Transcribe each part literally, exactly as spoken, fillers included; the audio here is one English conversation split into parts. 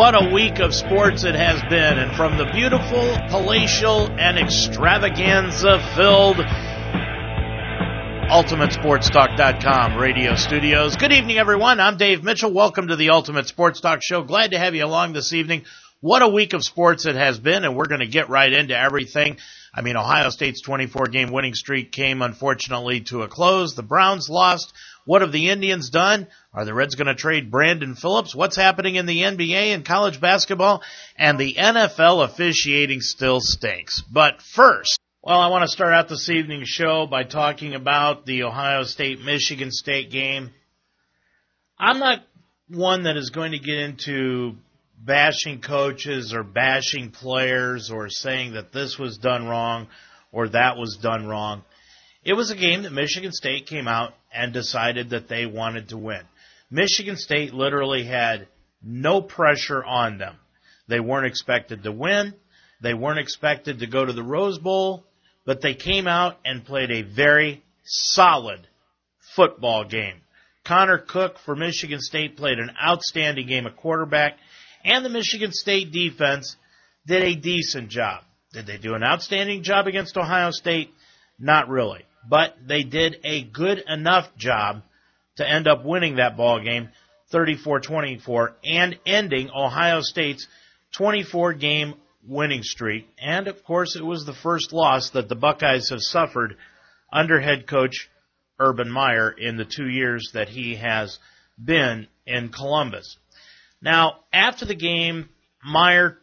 what a week of sports it has been. And from the beautiful, palatial, and extravaganza-filled Ultimate Sports Talk dot com radio studios. Good evening, everyone. I'm Dave Mitchell. Welcome to the Ultimate Sports Talk Show. Glad to have you along this evening. What a week of sports it has been, and we're going to get right into everything. I mean, Ohio State's twenty-four game winning streak came, unfortunately, to a close. The Browns lost. What have the Indians done? Are the Reds going to trade Brandon Phillips? What's happening in the N B A and college basketball? And the N F L officiating still stinks. But first, well, I want to start out this evening's show by talking about the Ohio State-Michigan State game. I'm not one that is going to get into bashing coaches or bashing players or saying that this was done wrong or that was done wrong. It was a game that Michigan State came out and decided that they wanted to win. Michigan State literally had no pressure on them. They weren't expected to win. They weren't expected to go to the Rose Bowl. But they came out and played a very solid football game. Connor Cook for Michigan State played an outstanding game of quarterback. And the Michigan State defense did a decent job. Did they do an outstanding job against Ohio State? Not really. But they did a good enough job to end up winning that ball game thirty-four twenty-four and ending Ohio State's twenty-four game winning streak. And, of course, it was the first loss that the Buckeyes have suffered under head coach Urban Meyer in the two years that he has been in Columbus. Now, after the game, Meyer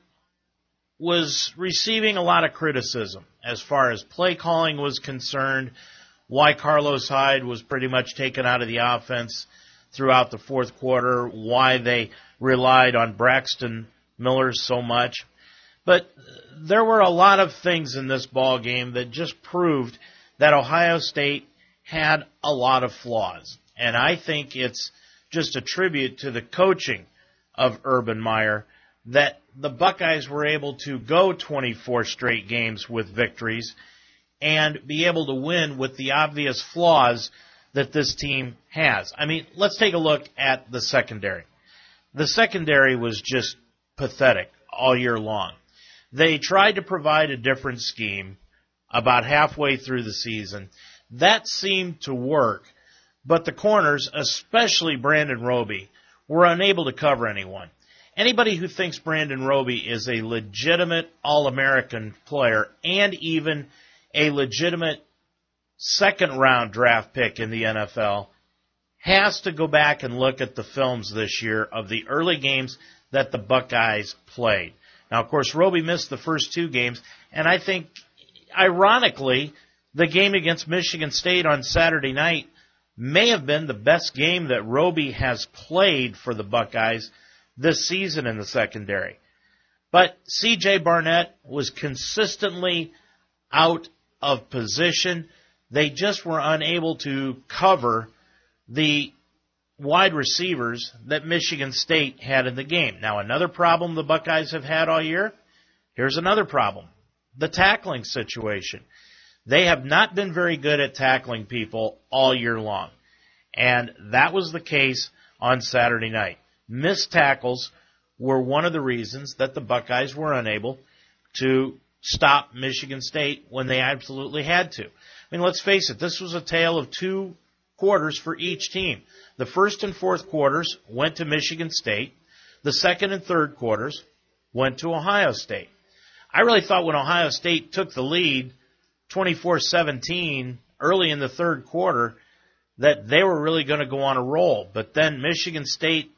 was receiving a lot of criticism as far as play calling was concerned, why Carlos Hyde was pretty much taken out of the offense throughout the fourth quarter, why they relied on Braxton Miller so much. But there were a lot of things in this ball game that just proved that Ohio State had a lot of flaws. And I think it's just a tribute to the coaching of Urban Meyer that the Buckeyes were able to go twenty-four straight games with victories and be able to win with the obvious flaws that this team has. I mean, let's take a look at the secondary. The secondary was just pathetic all year long. They tried to provide a different scheme about halfway through the season. That seemed to work, but the corners, especially Brandon Roby, were unable to cover anyone. Anybody who thinks Brandon Roby is a legitimate All-American player and even a legitimate second-round draft pick in the N F L has to go back and look at the films this year of the early games that the Buckeyes played. Now, of course, Roby missed the first two games, and I think, ironically, the game against Michigan State on Saturday night may have been the best game that Roby has played for the Buckeyes this season in the secondary. But C J. Barnett was consistently out of position. They just were unable to cover the wide receivers that Michigan State had in the game. Now, another problem the Buckeyes have had all year, here's another problem, the tackling situation. They have not been very good at tackling people all year long. And that was the case on Saturday night. Missed tackles were one of the reasons that the Buckeyes were unable to stop Michigan State when they absolutely had to. I mean, let's face it, this was a tale of two quarters for each team. The first and fourth quarters went to Michigan State. The second and third quarters went to Ohio State. I really thought when Ohio State took the lead twenty-four seventeen early in the third quarter that they were really going to go on a roll. But then Michigan State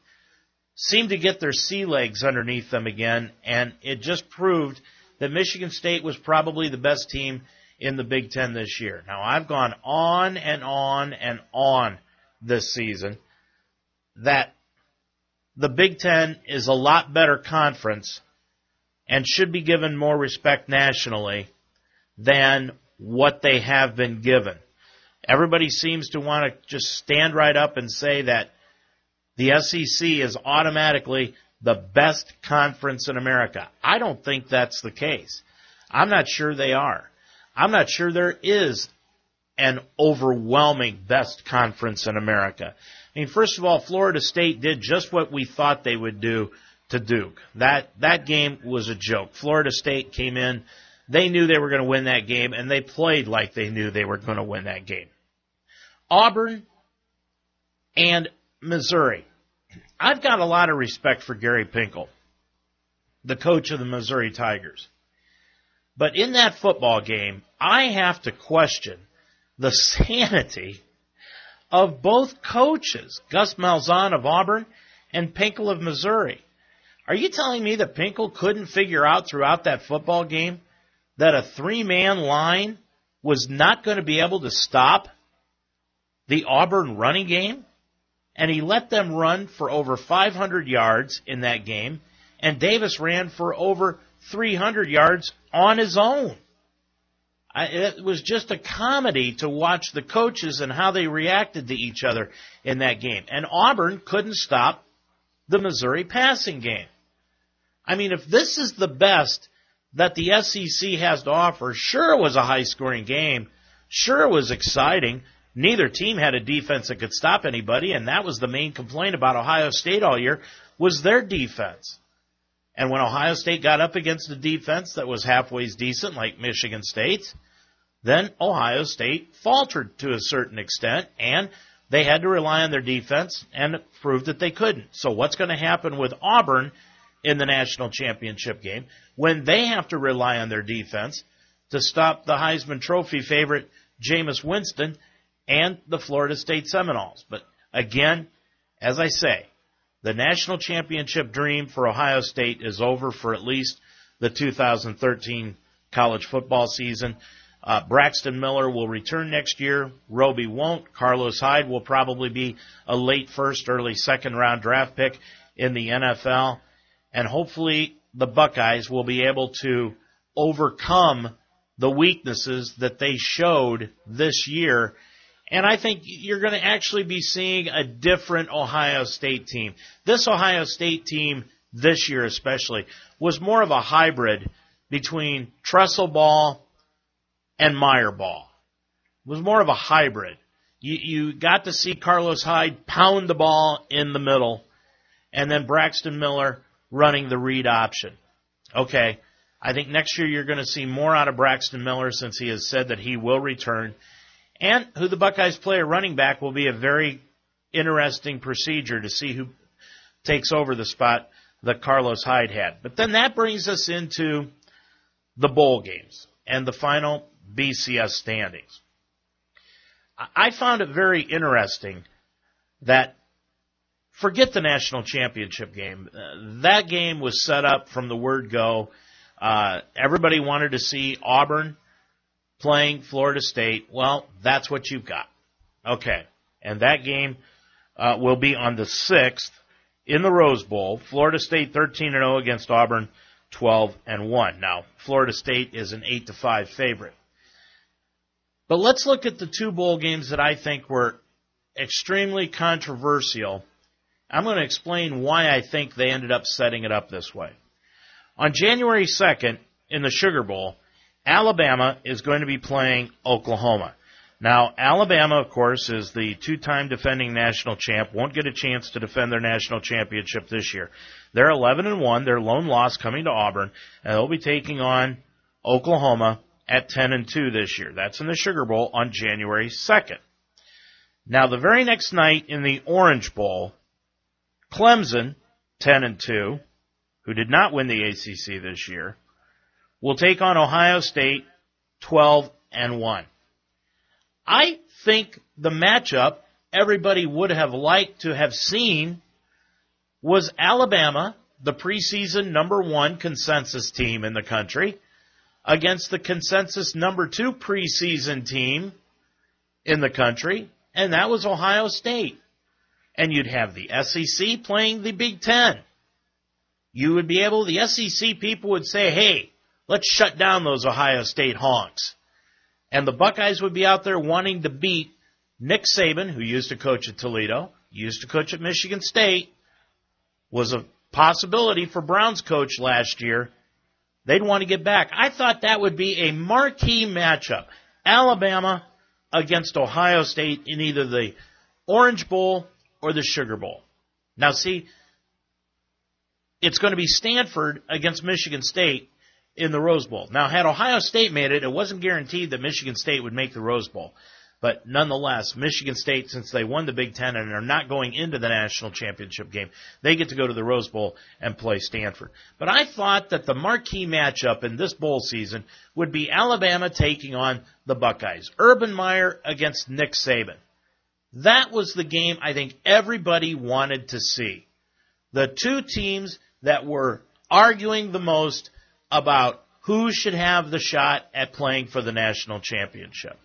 seemed to get their sea legs underneath them again, and it just proved that Michigan State was probably the best team in the Big Ten this year. Now, I've gone on and on and on this season that the Big Ten is a lot better conference and should be given more respect nationally than what they have been given. Everybody seems to want to just stand right up and say that the S E C is automatically the best conference in America. I don't think that's the case. I'm not sure they are. I'm not sure there is an overwhelming best conference in America. I mean, first of all, Florida State did just what we thought they would do to Duke. That that game was a joke. Florida State came in. They knew they were going to win that game, and they played like they knew they were going to win that game. Auburn and Missouri. I've got a lot of respect for Gary Pinkel, the coach of the Missouri Tigers. But in that football game, I have to question the sanity of both coaches, Gus Malzahn of Auburn and Pinkel of Missouri. Are you telling me that Pinkel couldn't figure out throughout that football game that a three-man line was not going to be able to stop the Auburn running game? And he let them run for over five hundred yards in that game, and Davis ran for over three hundred yards on his own. I, it was just a comedy to watch the coaches and how they reacted to each other in that game. And Auburn couldn't stop the Missouri passing game. I mean, if this is the best that the S E C has to offer, sure it was a high-scoring game, sure it was exciting. Neither team had a defense that could stop anybody, and that was the main complaint about Ohio State all year, was their defense. And when Ohio State got up against a defense that was halfway decent, like Michigan State's, then Ohio State faltered to a certain extent, and they had to rely on their defense and prove that they couldn't. So what's going to happen with Auburn in the national championship game when they have to rely on their defense to stop the Heisman Trophy favorite Jameis Winston and the Florida State Seminoles? But again, as I say, the national championship dream for Ohio State is over for at least the two thousand thirteen college football season. Uh, Braxton Miller will return next year. Roby won't. Carlos Hyde will probably be a late first, early second round draft pick in the N F L. And hopefully the Buckeyes will be able to overcome the weaknesses that they showed this year. And I think you're going to actually be seeing a different Ohio State team. This Ohio State team, this year especially, was more of a hybrid between Trestle Ball and Meyer Ball. It was more of a hybrid. You, you got to see Carlos Hyde pound the ball in the middle, and then Braxton Miller running the read option. Okay, I think next year you're going to see more out of Braxton Miller since he has said that he will return. And who the Buckeyes play at running back will be a very interesting procedure to see who takes over the spot that Carlos Hyde had. But then that brings us into the bowl games and the final B C S standings. I found it very interesting that, forget the national championship game, uh, that game was set up from the word go. Uh, everybody wanted to see Auburn playing Florida State. Well, that's what you've got. Okay, and that game uh, will be on the sixth in the Rose Bowl. Florida State thirteen and oh against Auburn twelve and one. Now, Florida State is an eight to five favorite. But let's look at the two bowl games that I think were extremely controversial. I'm going to explain why I think they ended up setting it up this way. On January second in the Sugar Bowl, Alabama is going to be playing Oklahoma. Now, Alabama, of course, is the two-time defending national champ, won't get a chance to defend their national championship this year. They're eleven and one, their lone loss coming to Auburn, and they'll be taking on Oklahoma at ten and two this year. That's in the Sugar Bowl on January second. Now, the very next night in the Orange Bowl, Clemson, ten and two, who did not win the A C C this year, will take on Ohio State, twelve and one. I think the matchup everybody would have liked to have seen was Alabama, the preseason number one consensus team in the country, against the consensus number two preseason team in the country, and that was Ohio State. And you'd have the S E C playing the Big Ten. You would be able, the S E C people would say, hey, let's shut down those Ohio State honks. And the Buckeyes would be out there wanting to beat Nick Saban, who used to coach at Toledo, used to coach at Michigan State, was a possibility for Brown's coach last year. They'd want to get back. I thought that would be a marquee matchup, Alabama against Ohio State in either the Orange Bowl or the Sugar Bowl. Now, see, it's going to be Stanford against Michigan State in the Rose Bowl. Now, had Ohio State made it, it wasn't guaranteed that Michigan State would make the Rose Bowl. But nonetheless, Michigan State, since they won the Big Ten and are not going into the national championship game, they get to go to the Rose Bowl and play Stanford. But I thought that the marquee matchup in this bowl season would be Alabama taking on the Buckeyes. Urban Meyer against Nick Saban. That was the game I think everybody wanted to see. The two teams that were arguing the most about who should have the shot at playing for the national championship.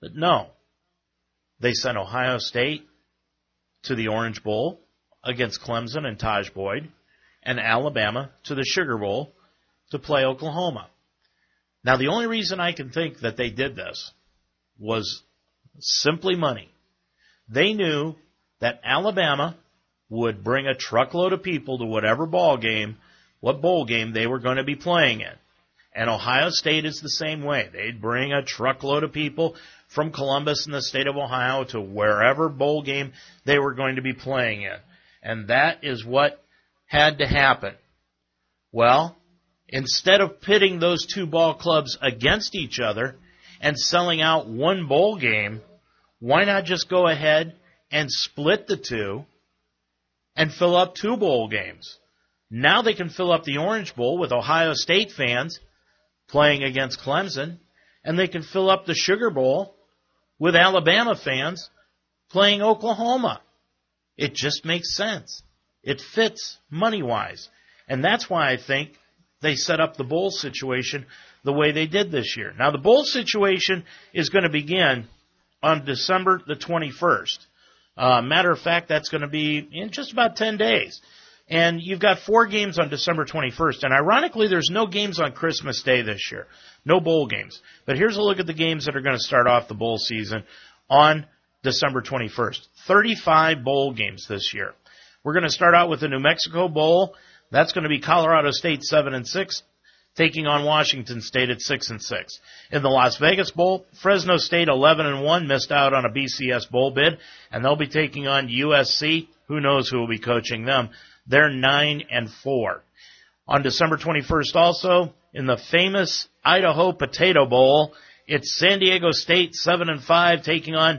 But no, they sent Ohio State to the Orange Bowl against Clemson and Taj Boyd, and Alabama to the Sugar Bowl to play Oklahoma. Now, the only reason I can think that they did this was simply money. They knew that Alabama would bring a truckload of people to whatever ball game, what bowl game they were going to be playing in. And Ohio State is the same way. They'd bring a truckload of people from Columbus in the state of Ohio to wherever bowl game they were going to be playing in. And that is what had to happen. Well, instead of pitting those two ball clubs against each other and selling out one bowl game, why not just go ahead and split the two and fill up two bowl games? Now they can fill up the Orange Bowl with Ohio State fans playing against Clemson, and they can fill up the Sugar Bowl with Alabama fans playing Oklahoma. It just makes sense. It fits money-wise. And that's why I think they set up the bowl situation the way they did this year. Now, the bowl situation is going to begin on December the twenty-first. Uh, matter of fact, that's going to be in just about ten days. And you've got four games on December twenty-first. And ironically, there's no games on Christmas Day this year. No bowl games. But here's a look at the games that are going to start off the bowl season on December twenty-first. thirty-five bowl games this year. We're going to start out with the New Mexico Bowl. That's going to be Colorado State seven and six, taking on Washington State at six and six. In the Las Vegas Bowl, Fresno State eleven and one, missed out on a B C S bowl bid. And they'll be taking on U S C. Who knows who will be coaching them. They're nine and four. On December twenty-first also, in the famous Idaho Potato Bowl, it's San Diego State seven and five taking on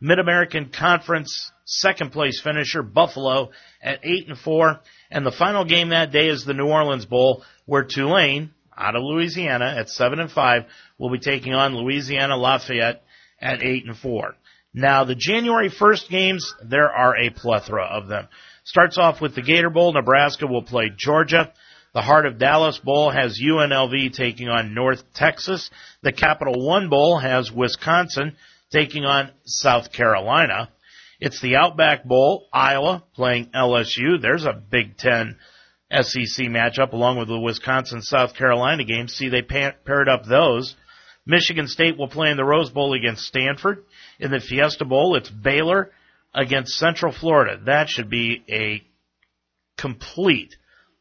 Mid-American Conference second place finisher Buffalo at eight and four. And the final game that day is the New Orleans Bowl, where Tulane out of Louisiana at seven and five will be taking on Louisiana Lafayette at eight and four. Now, the January first games, there are a plethora of them. Starts off with the Gator Bowl. Nebraska will play Georgia. The Heart of Dallas Bowl has U N L V taking on North Texas. The Capital One Bowl has Wisconsin taking on South Carolina. It's the Outback Bowl. Iowa playing L S U. There's a Big Ten S E C matchup along with the Wisconsin-South Carolina game. See, they paired up those. Michigan State will play in the Rose Bowl against Stanford. In the Fiesta Bowl, it's Baylor against Central Florida. That should be a complete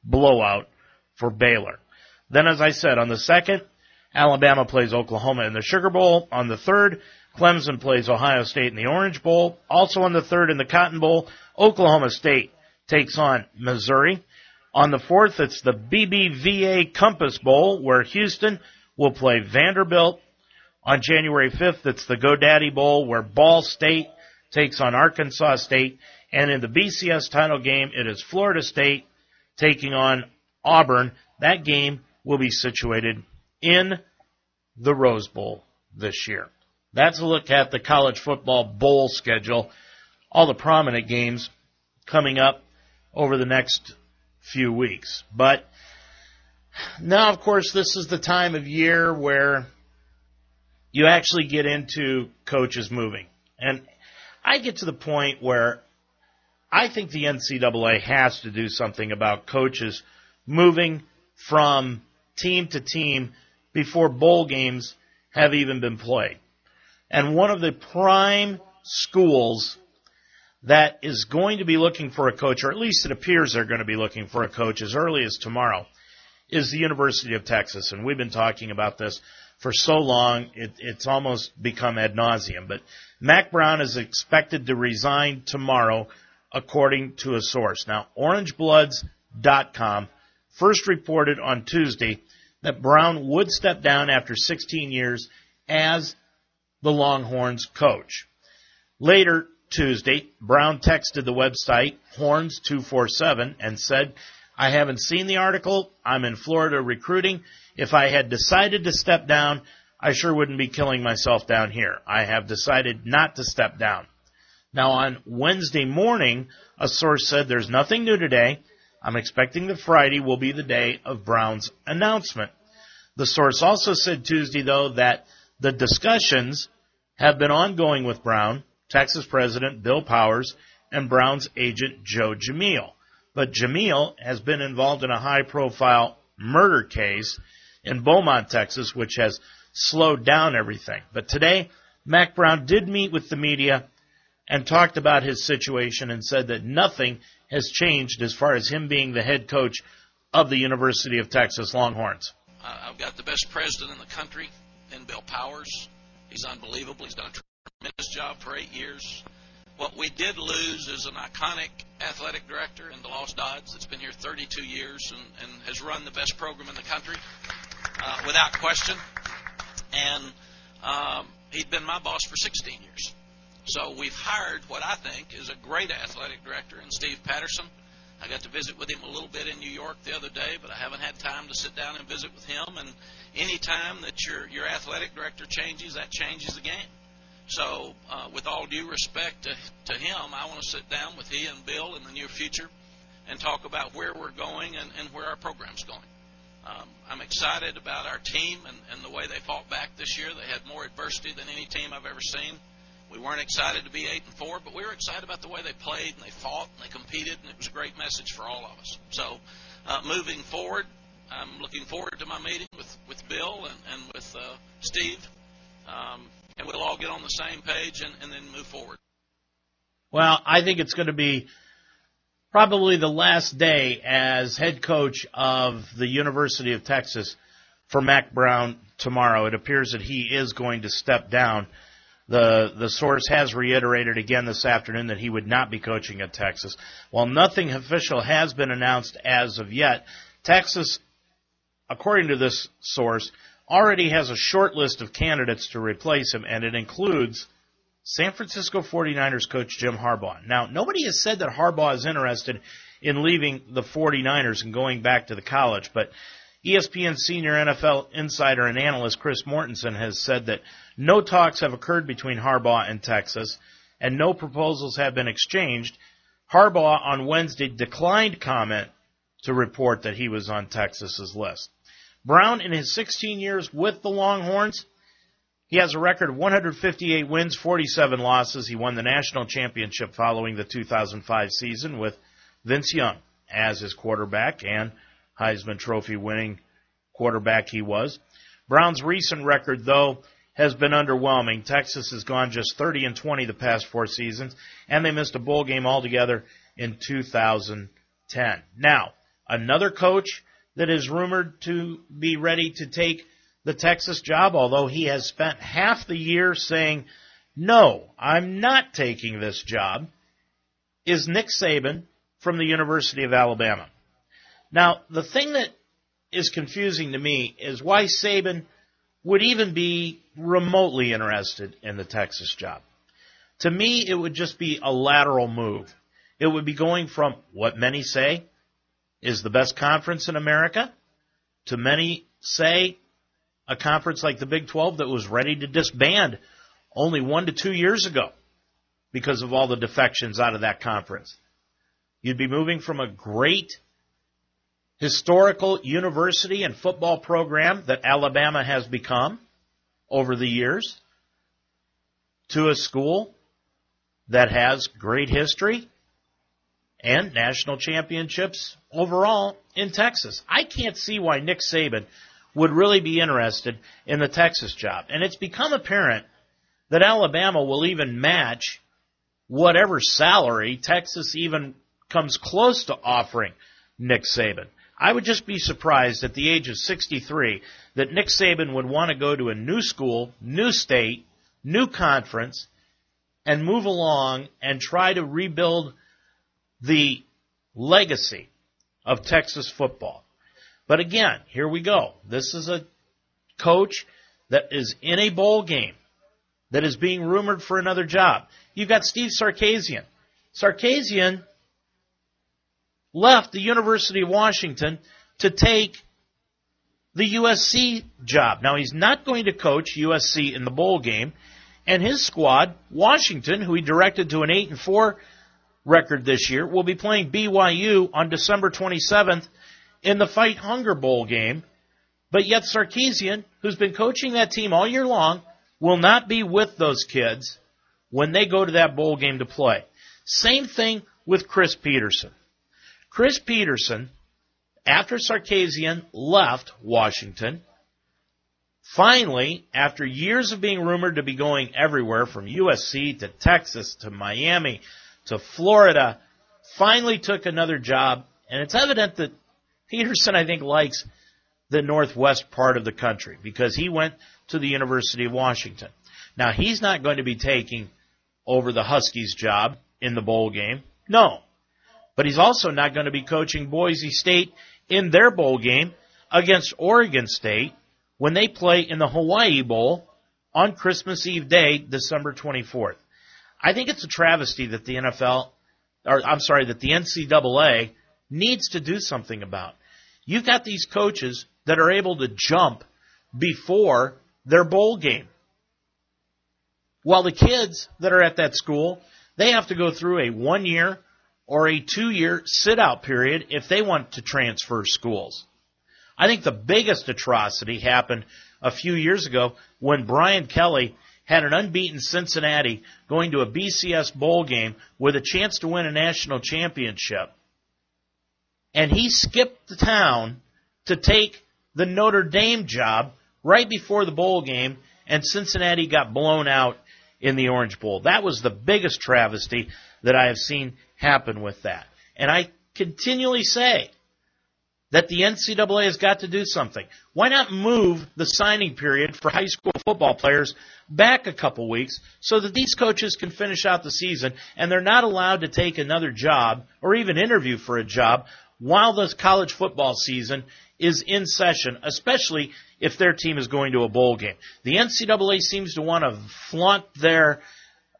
blowout for Baylor. Then, as I said, on the second, Alabama plays Oklahoma in the Sugar Bowl. On the third, Clemson plays Ohio State in the Orange Bowl. Also on the third, in the Cotton Bowl, Oklahoma State takes on Missouri. On the fourth, it's the B B V A Compass Bowl, where Houston will play Vanderbilt. On January fifth, it's the GoDaddy Bowl, where Ball State takes on Arkansas State. And in the B C S title game, it is Florida State taking on Auburn. That game will be situated in the Rose Bowl this year. That's a look at the college football bowl schedule, all the prominent games coming up over the next few weeks. But now, of course, this is the time of year where you actually get into coaches moving. And I get to the point where I think the N C double A has to do something about coaches moving from team to team before bowl games have even been played. And one of the prime schools that is going to be looking for a coach, or at least it appears they're going to be looking for a coach as early as tomorrow, is the University of Texas. And we've been talking about this for so long, it, it's almost become ad nauseum. But Mack Brown is expected to resign tomorrow, according to a source. Now, Orange Bloods Sports Talk dot com first reported on Tuesday that Brown would step down after sixteen years as the Longhorns coach. Later Tuesday, Brown texted the website Horns two forty-seven and said, "I haven't seen the article. I'm in Florida recruiting. If I had decided to step down, I sure wouldn't be killing myself down here. I have decided not to step down." Now, on Wednesday morning, a source said, "There's nothing new today. I'm expecting that Friday will be the day of Brown's announcement." The source also said Tuesday, though, that the discussions have been ongoing with Brown, Texas President Bill Powers, and Brown's agent Joe Jamil. But Jamil has been involved in a high-profile murder case in Beaumont, Texas, which has slowed down everything. But today, Mack Brown did meet with the media and talked about his situation and said that nothing has changed as far as him being the head coach of the University of Texas Longhorns. I've got the best president in the country in Bill Powers. He's unbelievable. He's done a tremendous job for eight years. What we did lose is an iconic athletic director in the Lost Odds that's been here thirty-two years and, and has run the best program in the country uh, without question. And um, he'd been my boss for sixteen years. So we've hired what I think is a great athletic director in Steve Patterson. I got to visit with him a little bit in New York the other day, but I haven't had time to sit down and visit with him. And any time that your your athletic director changes, that changes the game. So uh, with all due respect to, to him, I want to sit down with he and Bill in the near future and talk about where we're going and, and where our program's going. Um, I'm excited about our team and, and the way they fought back this year. They had more adversity than any team I've ever seen. We weren't excited to be eight and four, but we were excited about the way they played and they fought and they competed, and it was a great message for all of us. So uh, moving forward, I'm looking forward to my meeting with, with Bill and, and with uh, Steve. Um, and we'll all get on the same page and, and then move forward. Well, I think it's going to be probably the last day as head coach of the University of Texas for Mack Brown tomorrow. It appears that he is going to step down. The the source has reiterated again this afternoon that he would not be coaching at Texas. While nothing official has been announced as of yet, Texas, according to this source, already has a short list of candidates to replace him, and it includes San Francisco forty-niners coach Jim Harbaugh. Now, nobody has said that Harbaugh is interested in leaving the forty-niners and going back to the college, but E S P N senior N F L insider and analyst Chris Mortensen has said that no talks have occurred between Harbaugh and Texas, and no proposals have been exchanged. Harbaugh on Wednesday declined comment to report that he was on Texas's list. Brown, in his sixteen years with the Longhorns, he has a record of one hundred fifty-eight wins, forty-seven losses. He won the national championship following the two thousand five season with Vince Young as his quarterback, and Heisman Trophy-winning quarterback he was. Brown's recent record, though, has been underwhelming. Texas has gone just thirty and twenty the past four seasons, and they missed a bowl game altogether in two thousand ten. Now, another coach that is rumored to be ready to take the Texas job, although he has spent half the year saying, "No, I'm not taking this job," is Nick Saban from the University of Alabama. Now, the thing that is confusing to me is why Saban would even be remotely interested in the Texas job. To me, it would just be a lateral move. It would be going from what many say is the best conference in America to many say a conference like the Big Twelve that was ready to disband only one to two years ago because of all the defections out of that conference. You'd be moving from a great historical university and football program that Alabama has become over the years to a school that has great history and national championships overall in Texas. I can't see why Nick Saban would really be interested in the Texas job. And it's become apparent that Alabama will even match whatever salary Texas even comes close to offering Nick Saban. I would just be surprised at the age of sixty-three that Nick Saban would want to go to a new school, new state, new conference, and move along and try to rebuild the legacy of Texas football. But again, here we go. This is a coach that is in a bowl game that is being rumored for another job. You've got Steve Sarkisian. Sarkisian left the University of Washington to take the U S C job. Now, he's not going to coach U S C in the bowl game. And his squad, Washington, who he directed to an eight and four record this year, will be playing B Y U on December twenty-seventh in the Fight Hunger Bowl game. But yet Sarkisian, who's been coaching that team all year long, will not be with those kids when they go to that bowl game to play. Same thing with Chris Peterson. Chris Peterson, after Sarkisian left Washington, finally, after years of being rumored to be going everywhere from U S C to Texas to Miami to Florida, finally took another job. And it's evident that Peterson, I think, likes the northwest part of the country because he went to the University of Washington. Now, he's not going to be taking over the Huskies' job in the bowl game. No. But he's also not going to be coaching Boise State in their bowl game against Oregon State when they play in the Hawaii Bowl on Christmas Eve Day, December twenty-fourth. I think it's a travesty that the N F L, or I'm sorry, that the N C double A needs to do something about. You've got these coaches that are able to jump before their bowl game, while the kids that are at that school, they have to go through a one-year or a two-year sit-out period if they want to transfer schools. I think the biggest atrocity happened a few years ago when Brian Kelly had an unbeaten Cincinnati going to a B C S bowl game with a chance to win a national championship. And he skipped the town to take the Notre Dame job right before the bowl game, and Cincinnati got blown out in the Orange Bowl. That was the biggest travesty that I have seen happen with that. And I continually say that the N C double A has got to do something. Why not move the signing period for high school football players back a couple weeks so that these coaches can finish out the season and they're not allowed to take another job or even interview for a job while the college football season is in session, especially if their team is going to a bowl game. The N C double A seems to want to flaunt their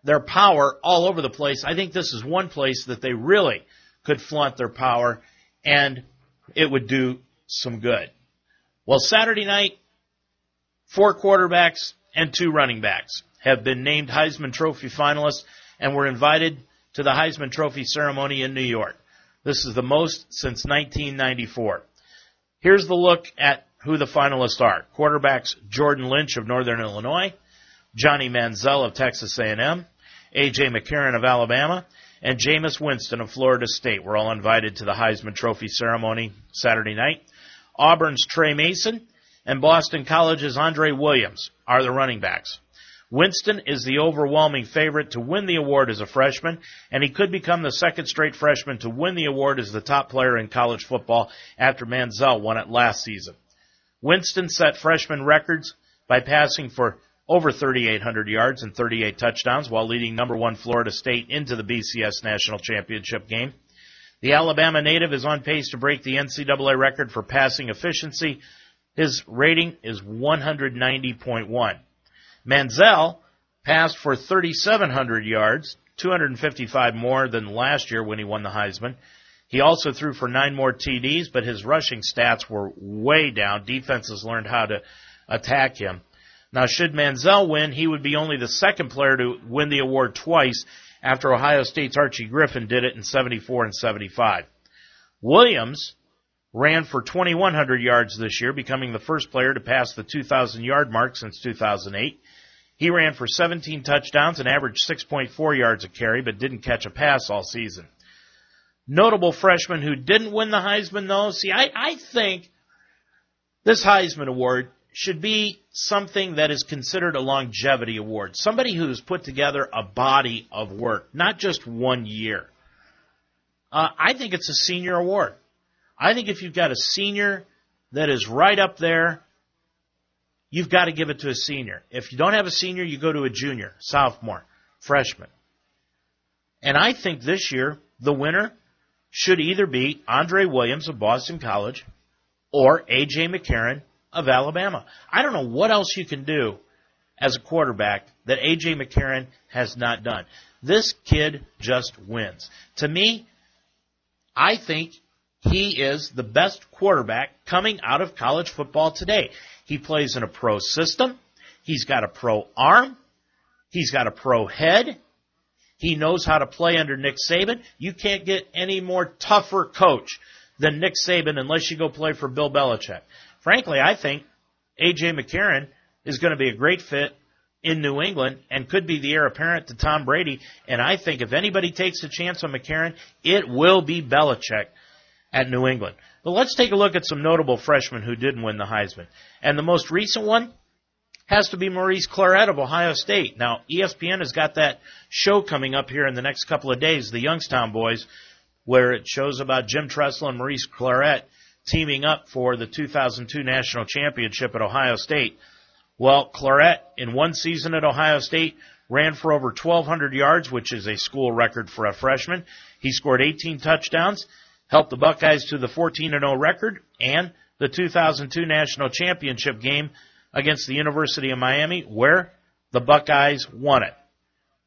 their power all over the place. I think this is one place that they really could flaunt their power, and it would do some good. Well, Saturday night, four quarterbacks and two running backs have been named Heisman Trophy finalists and were invited to the Heisman Trophy ceremony in New York. This is the most since nineteen ninety-four. Here's the look at who the finalists are. Quarterbacks Jordan Lynch of Northern Illinois, Johnny Manziel of Texas A and M, A J. McCarron of Alabama, and Jameis Winston of Florida State were all invited to the Heisman Trophy ceremony Saturday night. Auburn's Trey Mason and Boston College's Andre Williams are the running backs. Winston is the overwhelming favorite to win the award as a freshman, and he could become the second straight freshman to win the award as the top player in college football after Manziel won it last season. Winston set freshman records by passing for over thirty-eight hundred yards and thirty-eight touchdowns while leading number one Florida State into the B C S National Championship game. The Alabama native is on pace to break the N C double A record for passing efficiency. His rating is one ninety point one. Manziel passed for thirty-seven hundred yards, two hundred fifty-five more than last year when he won the Heisman. He also threw for nine more T Ds, but his rushing stats were way down. Defenses learned how to attack him. Now, should Manziel win, he would be only the second player to win the award twice after Ohio State's Archie Griffin did it in seventy-four and seventy-five. Williams ran for twenty-one hundred yards this year, becoming the first player to pass the two thousand yard mark since two thousand eight. He ran for seventeen touchdowns and averaged six point four yards a carry, but didn't catch a pass all season. Notable freshman who didn't win the Heisman, though. See, I, I think this Heisman Award should be something that is considered a longevity award. Somebody who's put together a body of work, not just one year. Uh, I think it's a senior award. I think if you've got a senior that is right up there, you've got to give it to a senior. If you don't have a senior, you go to a junior, sophomore, freshman. And I think this year, the winner should either be Andre Williams of Boston College or A J. McCarron of Alabama. I don't know what else you can do as a quarterback that A J. McCarron has not done. This kid just wins. To me, I think he is the best quarterback coming out of college football today. He plays in a pro system. He's got a pro arm. He's got a pro head. He knows how to play under Nick Saban. You can't get any more tougher coach than Nick Saban unless you go play for Bill Belichick. Frankly, I think A J. McCarron is going to be a great fit in New England and could be the heir apparent to Tom Brady. And I think if anybody takes a chance on McCarron, it will be Belichick at New England. But let's take a look at some notable freshmen who didn't win the Heisman. And the most recent one has to be Maurice Clarett of Ohio State. Now, E S P N has got that show coming up here in the next couple of days, the Youngstown Boys, where it shows about Jim Tressel and Maurice Clarett teaming up for the two thousand two National Championship at Ohio State. Well, Clarett, in one season at Ohio State, ran for over twelve hundred yards, which is a school record for a freshman. He scored eighteen touchdowns, helped the Buckeyes to the fourteen and oh record, and the two thousand two National Championship game against the University of Miami, where the Buckeyes won it.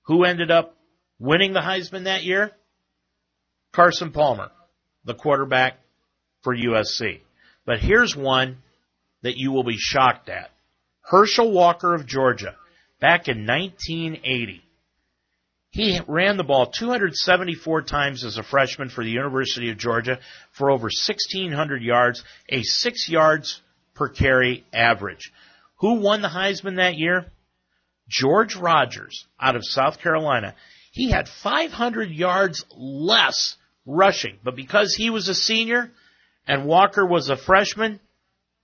Who ended up winning the Heisman that year? Carson Palmer, the quarterback for U S C. But here's one that you will be shocked at. Herschel Walker of Georgia, back in nineteen eighty. He ran the ball two hundred seventy-four times as a freshman for the University of Georgia for over sixteen hundred yards, a six yards per carry average. Who won the Heisman that year? George Rogers out of South Carolina. He had five hundred yards less rushing, but because he was a senior and Walker was a freshman,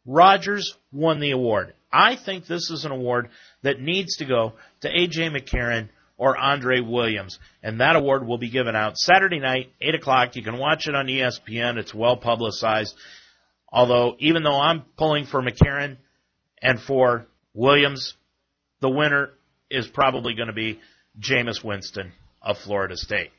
Rogers won the award. I think this is an award that needs to go to A J. McCarron or Andre Williams, and that award will be given out Saturday night, eight o'clock. You can watch it on E S P N. It's well publicized, although even though I'm pulling for McCarron and for Williams, the winner is probably going to be Jameis Winston of Florida State.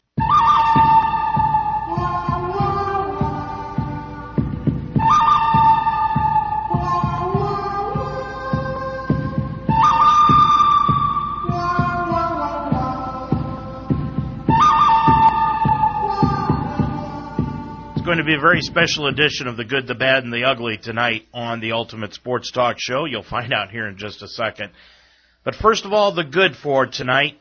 Going to be a very special edition of The Good, the Bad, and the Ugly tonight on the Ultimate Sports Talk Show. You'll find out here in just a second. But first of all, the good for tonight.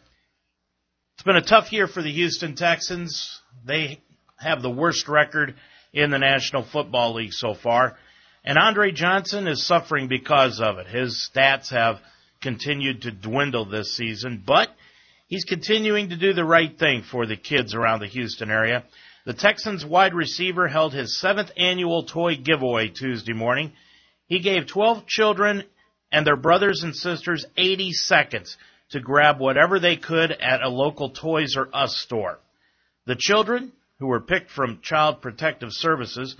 It's been a tough year for the Houston Texans. They have the worst record in the National Football League so far. And Andre Johnson is suffering because of it. His stats have continued to dwindle this season, but he's continuing to do the right thing for the kids around the Houston area. The Texans wide receiver held his seventh annual toy giveaway Tuesday morning. He gave twelve children and their brothers and sisters eighty seconds to grab whatever they could at a local Toys R Us store. The children, who were picked from Child Protective Services,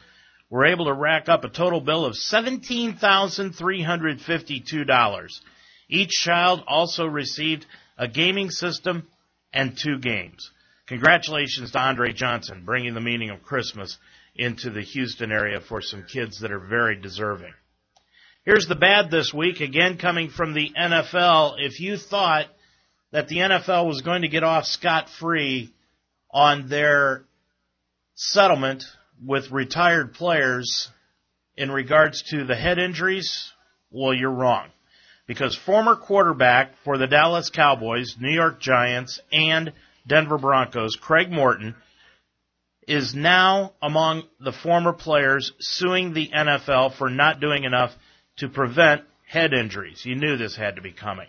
were able to rack up a total bill of seventeen thousand three hundred fifty-two dollars. Each child also received a gaming system and two games. Congratulations to Andre Johnson, bringing the meaning of Christmas into the Houston area for some kids that are very deserving. Here's the bad this week, again coming from the N F L. If you thought that the N F L was going to get off scot-free on their settlement with retired players in regards to the head injuries, well, you're wrong. Because former quarterback for the Dallas Cowboys, New York Giants, and Denver Broncos, Craig Morton, is now among the former players suing the N F L for not doing enough to prevent head injuries. You knew this had to be coming.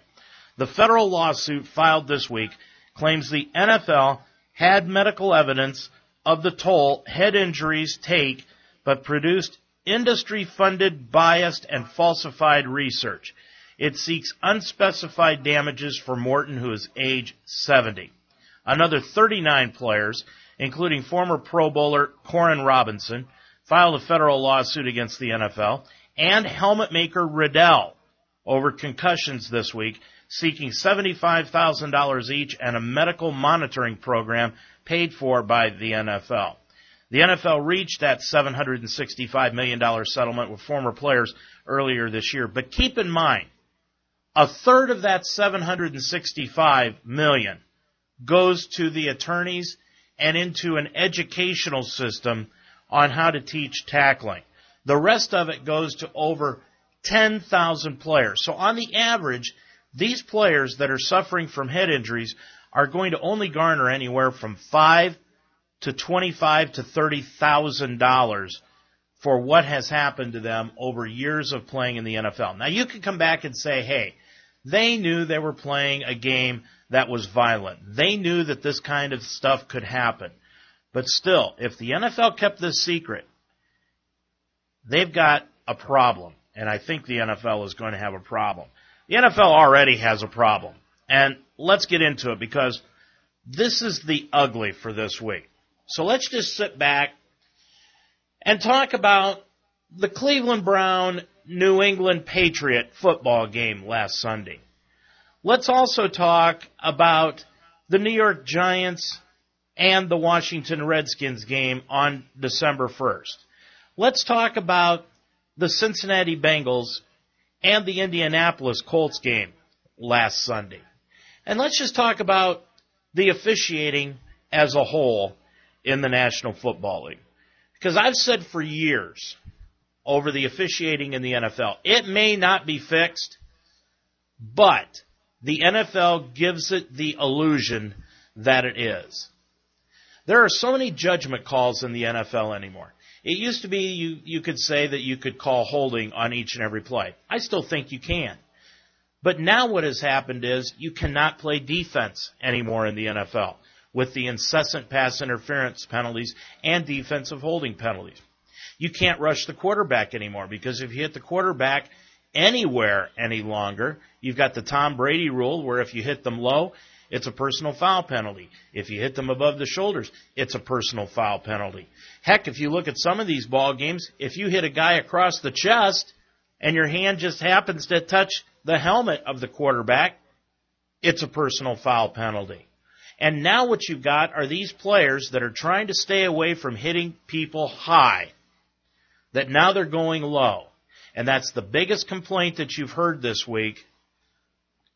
The federal lawsuit filed this week claims the N F L had medical evidence of the toll head injuries take, but produced industry-funded, biased, and falsified research. It seeks unspecified damages for Morton, who is age seventy. Another thirty-nine players, including former Pro Bowler Corin Robinson, filed a federal lawsuit against the N F L, and helmet maker Riddell over concussions this week, seeking seventy-five thousand dollars each and a medical monitoring program paid for by the N F L. The N F L reached that seven hundred sixty-five million dollars settlement with former players earlier this year. But keep in mind, a third of that seven hundred sixty-five million dollars goes to the attorneys and into an educational system on how to teach tackling. The rest of it goes to over ten thousand players. So on the average, these players that are suffering from head injuries are going to only garner anywhere from five to twenty-five to thirty thousand dollars for what has happened to them over years of playing in the N F L. Now, you could come back and say, hey, they knew they were playing a game that was violent. They knew that this kind of stuff could happen. But still, if the N F L kept this secret, they've got a problem, and I think the N F L is going to have a problem. The N F L already has a problem, and let's get into it because this is the ugly for this week. So let's just sit back and talk about the Cleveland Brown New England Patriot football game last Sunday. Let's also talk about the New York Giants and the Washington Redskins game on December first. Let's talk about the Cincinnati Bengals and the Indianapolis Colts game last Sunday. And let's just talk about the officiating as a whole in the National Football League. Because I've said for years over the officiating in the N F L, it may not be fixed, but the N F L gives it the illusion that it is. There are so many judgment calls in the N F L anymore. It used to be you, you could say that you could call holding on each and every play. I still think you can. But now what has happened is you cannot play defense anymore in the N F L with the incessant pass interference penalties and defensive holding penalties. You can't rush the quarterback anymore because if you hit the quarterback anywhere any longer, you've got the Tom Brady rule where if you hit them low, it's a personal foul penalty. If you hit them above the shoulders, it's a personal foul penalty. Heck, if you look at some of these ball games, if you hit a guy across the chest and your hand just happens to touch the helmet of the quarterback, it's a personal foul penalty. And now what you've got are these players that are trying to stay away from hitting people high, that now they're going low. And that's the biggest complaint that you've heard this week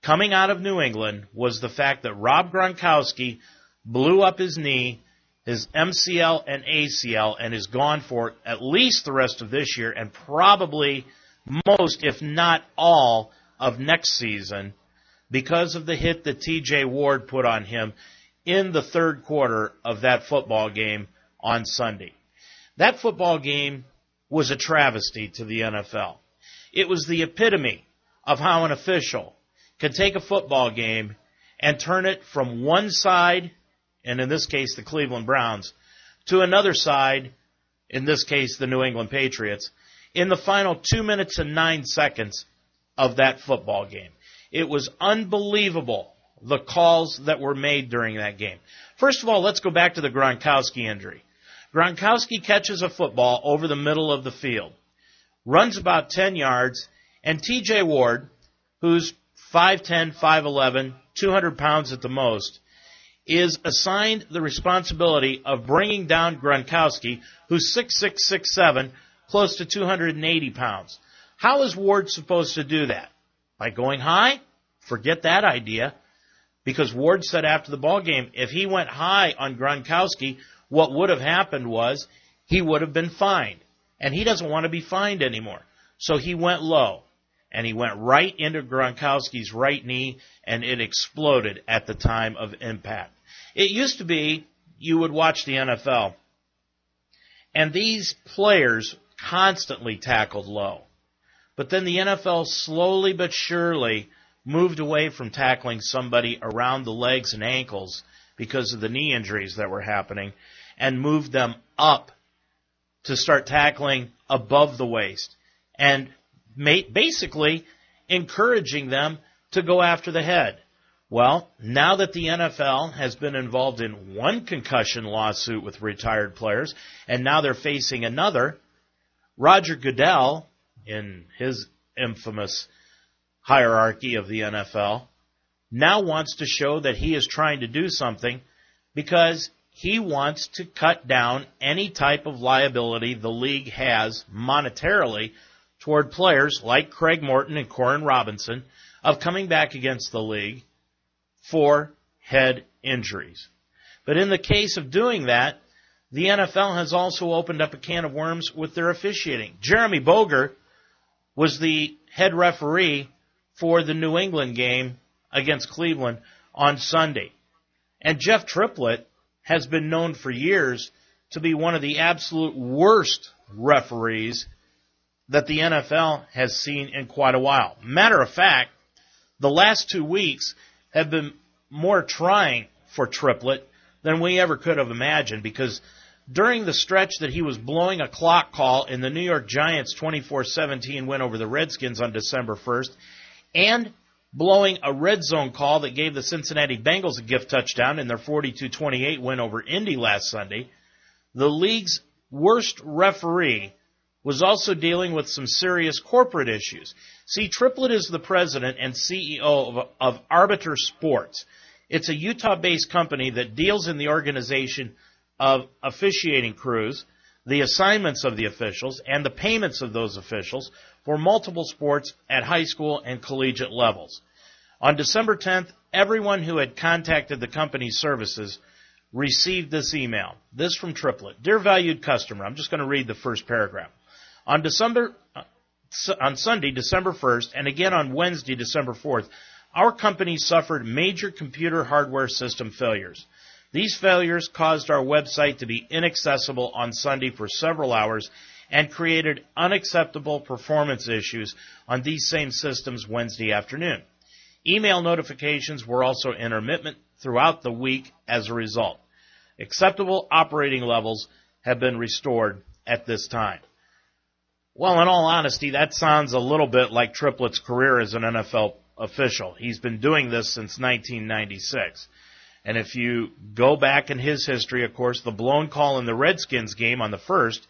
coming out of New England was the fact that Rob Gronkowski blew up his knee, his M C L and A C L, and is gone for at least the rest of this year and probably most, if not all, of next season because of the hit that T J. Ward put on him in the third quarter of that football game on Sunday. That football game was a travesty to the N F L. It was the epitome of how an official could take a football game and turn it from one side, and in this case the Cleveland Browns, to another side, in this case the New England Patriots, in the final two minutes and nine seconds of that football game. It was unbelievable, the calls that were made during that game. First of all, let's go back to the Gronkowski injury. Gronkowski catches a football over the middle of the field, runs about ten yards, and T J. Ward, who's five ten, five eleven, two hundred pounds at the most, is assigned the responsibility of bringing down Gronkowski, who's six six, six seven, close to two hundred eighty pounds. How is Ward supposed to do that? By going high? Forget that idea, because Ward said after the ball game, if he went high on Gronkowski, what would have happened was he would have been fined, and he doesn't want to be fined anymore. So he went low. And he went right into Gronkowski's right knee, and it exploded at the time of impact. It used to be you would watch the N F L, and these players constantly tackled low. But then the N F L slowly but surely moved away from tackling somebody around the legs and ankles because of the knee injuries that were happening, and moved them up to start tackling above the waist. And basically encouraging them to go after the head. Well, now that the N F L has been involved in one concussion lawsuit with retired players, and now they're facing another, Roger Goodell, in his infamous hierarchy of the N F L, now wants to show that he is trying to do something because he wants to cut down any type of liability the league has monetarily toward players like Craig Morton and Corin Robinson of coming back against the league for head injuries. But in the case of doing that, the N F L has also opened up a can of worms with their officiating. Jeremy Boger was the head referee for the New England game against Cleveland on Sunday. And Jeff Triplette has been known for years to be one of the absolute worst referees that the N F L has seen in quite a while. Matter of fact, the last two weeks have been more trying for Triplette than we ever could have imagined, because during the stretch that he was blowing a clock call in the New York Giants' twenty-four seventeen win over the Redskins on December first, and blowing a red zone call that gave the Cincinnati Bengals a gift touchdown in their forty-two twenty-eight win over Indy last Sunday, the league's worst referee was also dealing with some serious corporate issues. See, Triplette is the president and C E O of, of Arbiter Sports. It's a Utah-based company that deals in the organization of officiating crews, the assignments of the officials, and the payments of those officials for multiple sports at high school and collegiate levels. On December tenth, everyone who had contacted the company's services received this email. This from Triplette. Dear valued customer, I'm just going to read the first paragraph. On December, on Sunday, December first, and again on Wednesday, December fourth, our company suffered major computer hardware system failures. These failures caused our website to be inaccessible on Sunday for several hours and created unacceptable performance issues on these same systems Wednesday afternoon. Email notifications were also intermittent throughout the week as a result. Acceptable operating levels have been restored at this time. Well, in all honesty, that sounds a little bit like Triplette's career as an N F L official. He's been doing this since nineteen ninety-six. And if you go back in his history, of course, the blown call in the Redskins game on the first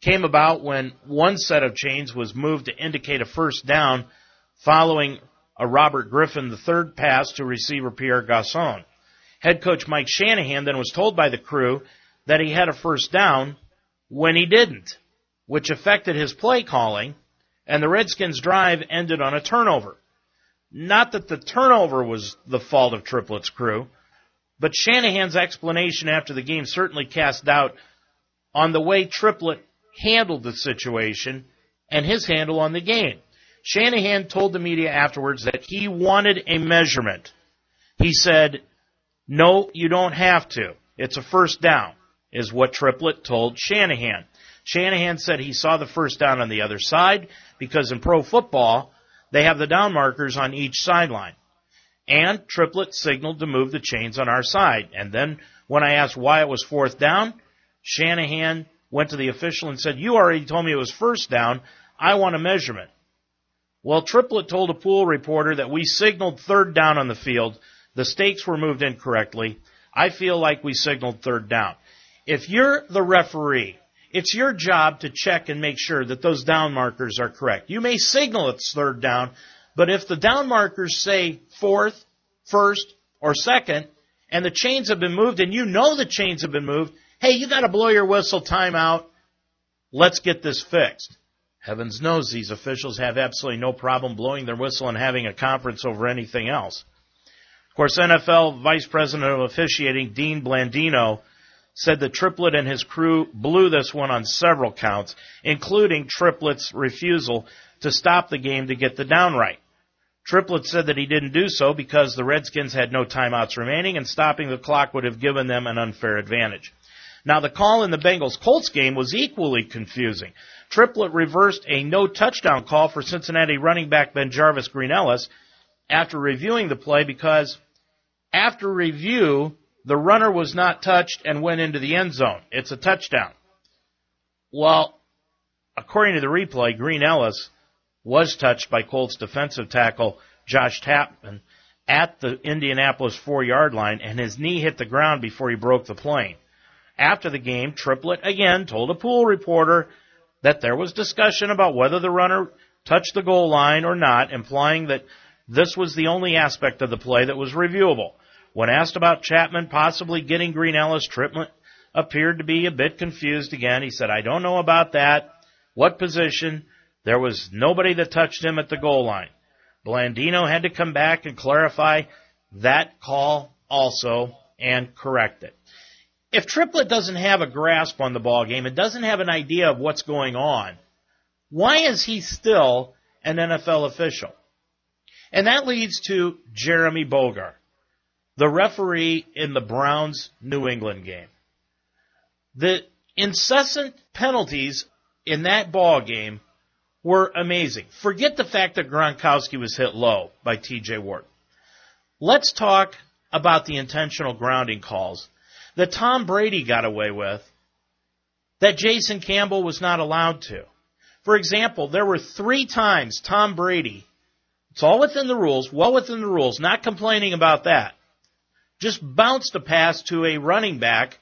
came about when one set of chains was moved to indicate a first down following a Robert Griffin the third pass to receiver Pierre Garçon. Head coach Mike Shanahan then was told by the crew that he had a first down when he didn't, which affected his play calling, and the Redskins' drive ended on a turnover. Not that the turnover was the fault of Triplette's crew, but Shanahan's explanation after the game certainly cast doubt on the way Triplette handled the situation and his handle on the game. Shanahan told the media afterwards that he wanted a measurement. He said, no, you don't have to. It's a first down, is what Triplette told Shanahan. Shanahan said he saw the first down on the other side because in pro football, they have the down markers on each sideline. And Triplette signaled to move the chains on our side. And then when I asked why it was fourth down, Shanahan went to the official and said, you already told me it was first down. I want a measurement. Well, Triplette told a pool reporter that we signaled third down on the field. The stakes were moved incorrectly. I feel like we signaled third down. If you're the referee, it's your job to check and make sure that those down markers are correct. You may signal it's third down, but if the down markers say fourth, first, or second, and the chains have been moved, and you know the chains have been moved, hey, you got to blow your whistle, timeout. Let's get this fixed. Heavens knows these officials have absolutely no problem blowing their whistle and having a conference over anything else. Of course, N F L Vice President of Officiating Dean Blandino said that Triplette and his crew blew this one on several counts, including Triplette's refusal to stop the game to get the down right. Triplette said that he didn't do so because the Redskins had no timeouts remaining and stopping the clock would have given them an unfair advantage. Now, the call in the Bengals-Colts game was equally confusing. Triplette reversed a no-touchdown call for Cincinnati running back Ben Jarvis Green-Ellis after reviewing the play because after review, the runner was not touched and went into the end zone. It's a touchdown. Well, according to the replay, Green Ellis was touched by Colts defensive tackle Josh Tapman at the Indianapolis four-yard line, and his knee hit the ground before he broke the plane. After the game, Triplette again told a pool reporter that there was discussion about whether the runner touched the goal line or not, implying that this was the only aspect of the play that was reviewable. When asked about Chapman possibly getting Green Ellis, Triplette appeared to be a bit confused again. He said, I don't know about that. What position? There was nobody that touched him at the goal line. Blandino had to come back and clarify that call also and correct it. If Triplette doesn't have a grasp on the ball game and doesn't have an idea of what's going on, why is he still an N F L official? And that leads to Jeremy Bogart, the referee in the Browns-New England game. The incessant penalties in that ball game were amazing. Forget the fact that Gronkowski was hit low by T J. Ward. Let's talk about the intentional grounding calls that Tom Brady got away with that Jason Campbell was not allowed to. For example, there were three times Tom Brady, it's all within the rules, well within the rules, not complaining about that, just bounced a pass to a running back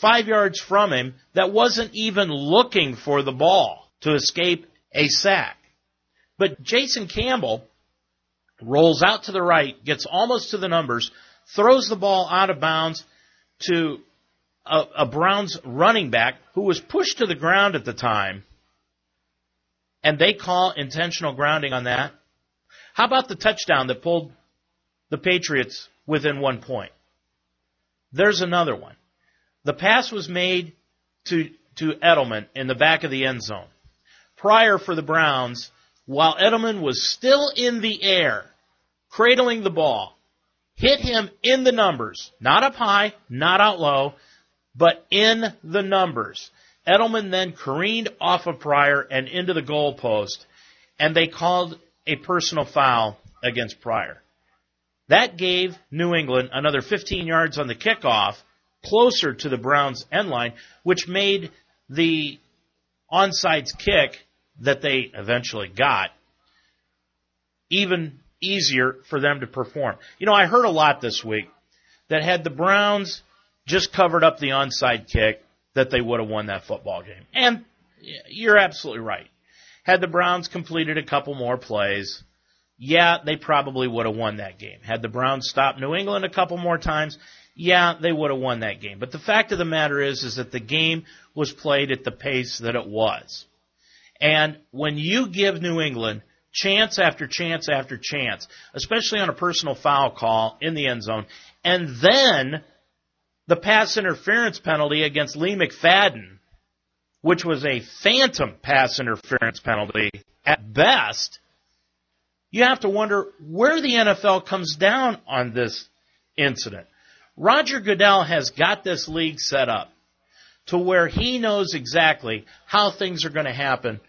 five yards from him that wasn't even looking for the ball to escape a sack. But Jason Campbell rolls out to the right, gets almost to the numbers, throws the ball out of bounds to a, a Browns running back who was pushed to the ground at the time, and they call intentional grounding on that. How about the touchdown that pulled the Patriots within one point? There's another one. The pass was made to, to Edelman in the back of the end zone. Prior for the Browns, while Edelman was still in the air, cradling the ball, hit him in the numbers, not up high, not out low, but in the numbers. Edelman then careened off of Pryor and into the goal post, and they called a personal foul against Pryor. That gave New England another fifteen yards on the kickoff, closer to the Browns' end line, which made the onside kick that they eventually got even easier for them to perform. You know, I heard a lot this week that had the Browns just covered up the onside kick, that they would have won that football game. And you're absolutely right. Had the Browns completed a couple more plays, yeah, they probably would have won that game. Had the Browns stopped New England a couple more times, yeah, they would have won that game. But the fact of the matter is, is that the game was played at the pace that it was. And when you give New England chance after chance after chance, especially on a personal foul call in the end zone, and then the pass interference penalty against Lee McFadden, which was a phantom pass interference penalty at best, you have to wonder where the N F L comes down on this incident. Roger Goodell has got this league set up to where he knows exactly how things are going to happen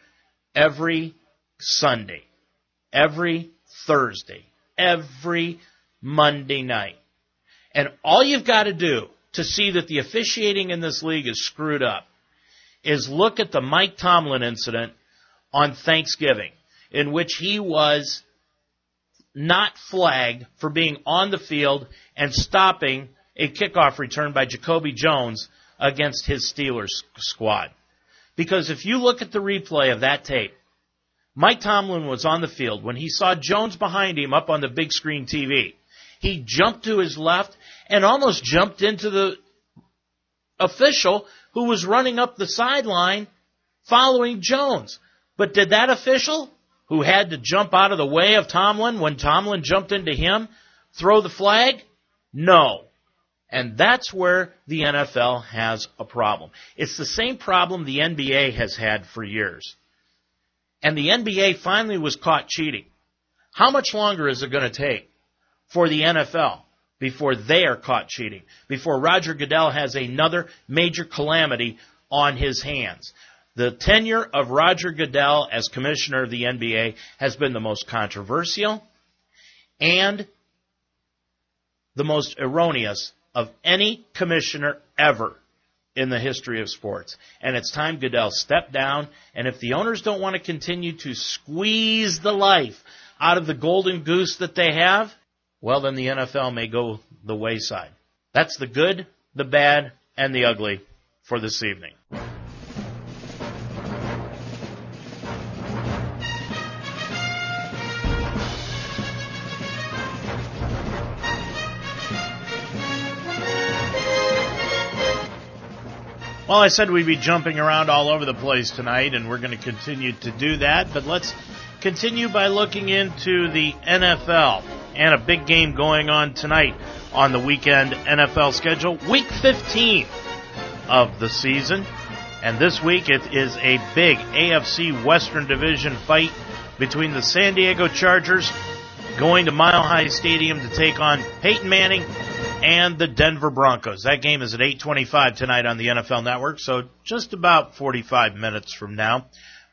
every Sunday, every Thursday, every Monday night. And all you've got to do to see that the officiating in this league is screwed up is look at the Mike Tomlin incident on Thanksgiving, in which he was not flagged for being on the field and stopping a kickoff return by Jacoby Jones against his Steelers squad. Because if you look at the replay of that tape, Mike Tomlin was on the field when he saw Jones behind him up on the big screen T V. He jumped to his left and almost jumped into the official who was running up the sideline following Jones. But did that official, who had to jump out of the way of Tomlin when Tomlin jumped into him, throw the flag? No. And that's where the N F L has a problem. It's the same problem the N B A has had for years. And the N B A finally was caught cheating. How much longer is it going to take for the N F L before they are caught cheating, before Roger Goodell has another major calamity on his hands? The tenure of Roger Goodell as commissioner of the N B A has been the most controversial and the most erroneous of any commissioner ever in the history of sports. And it's time Goodell stepped down, and if the owners don't want to continue to squeeze the life out of the golden goose that they have, well, then the N F L may go the wayside. That's the good, the bad, and the ugly for this evening. Well, I said we'd be jumping around all over the place tonight, and we're going to continue to do that. But let's continue by looking into the N F L and a big game going on tonight on the weekend N F L schedule, week fifteen of the season. And this week it is a big A F C Western Division fight between the San Diego Chargers going to Mile High Stadium to take on Peyton Manning and the Denver Broncos. That game is at eight twenty-five tonight on the N F L Network, so just about forty-five minutes from now.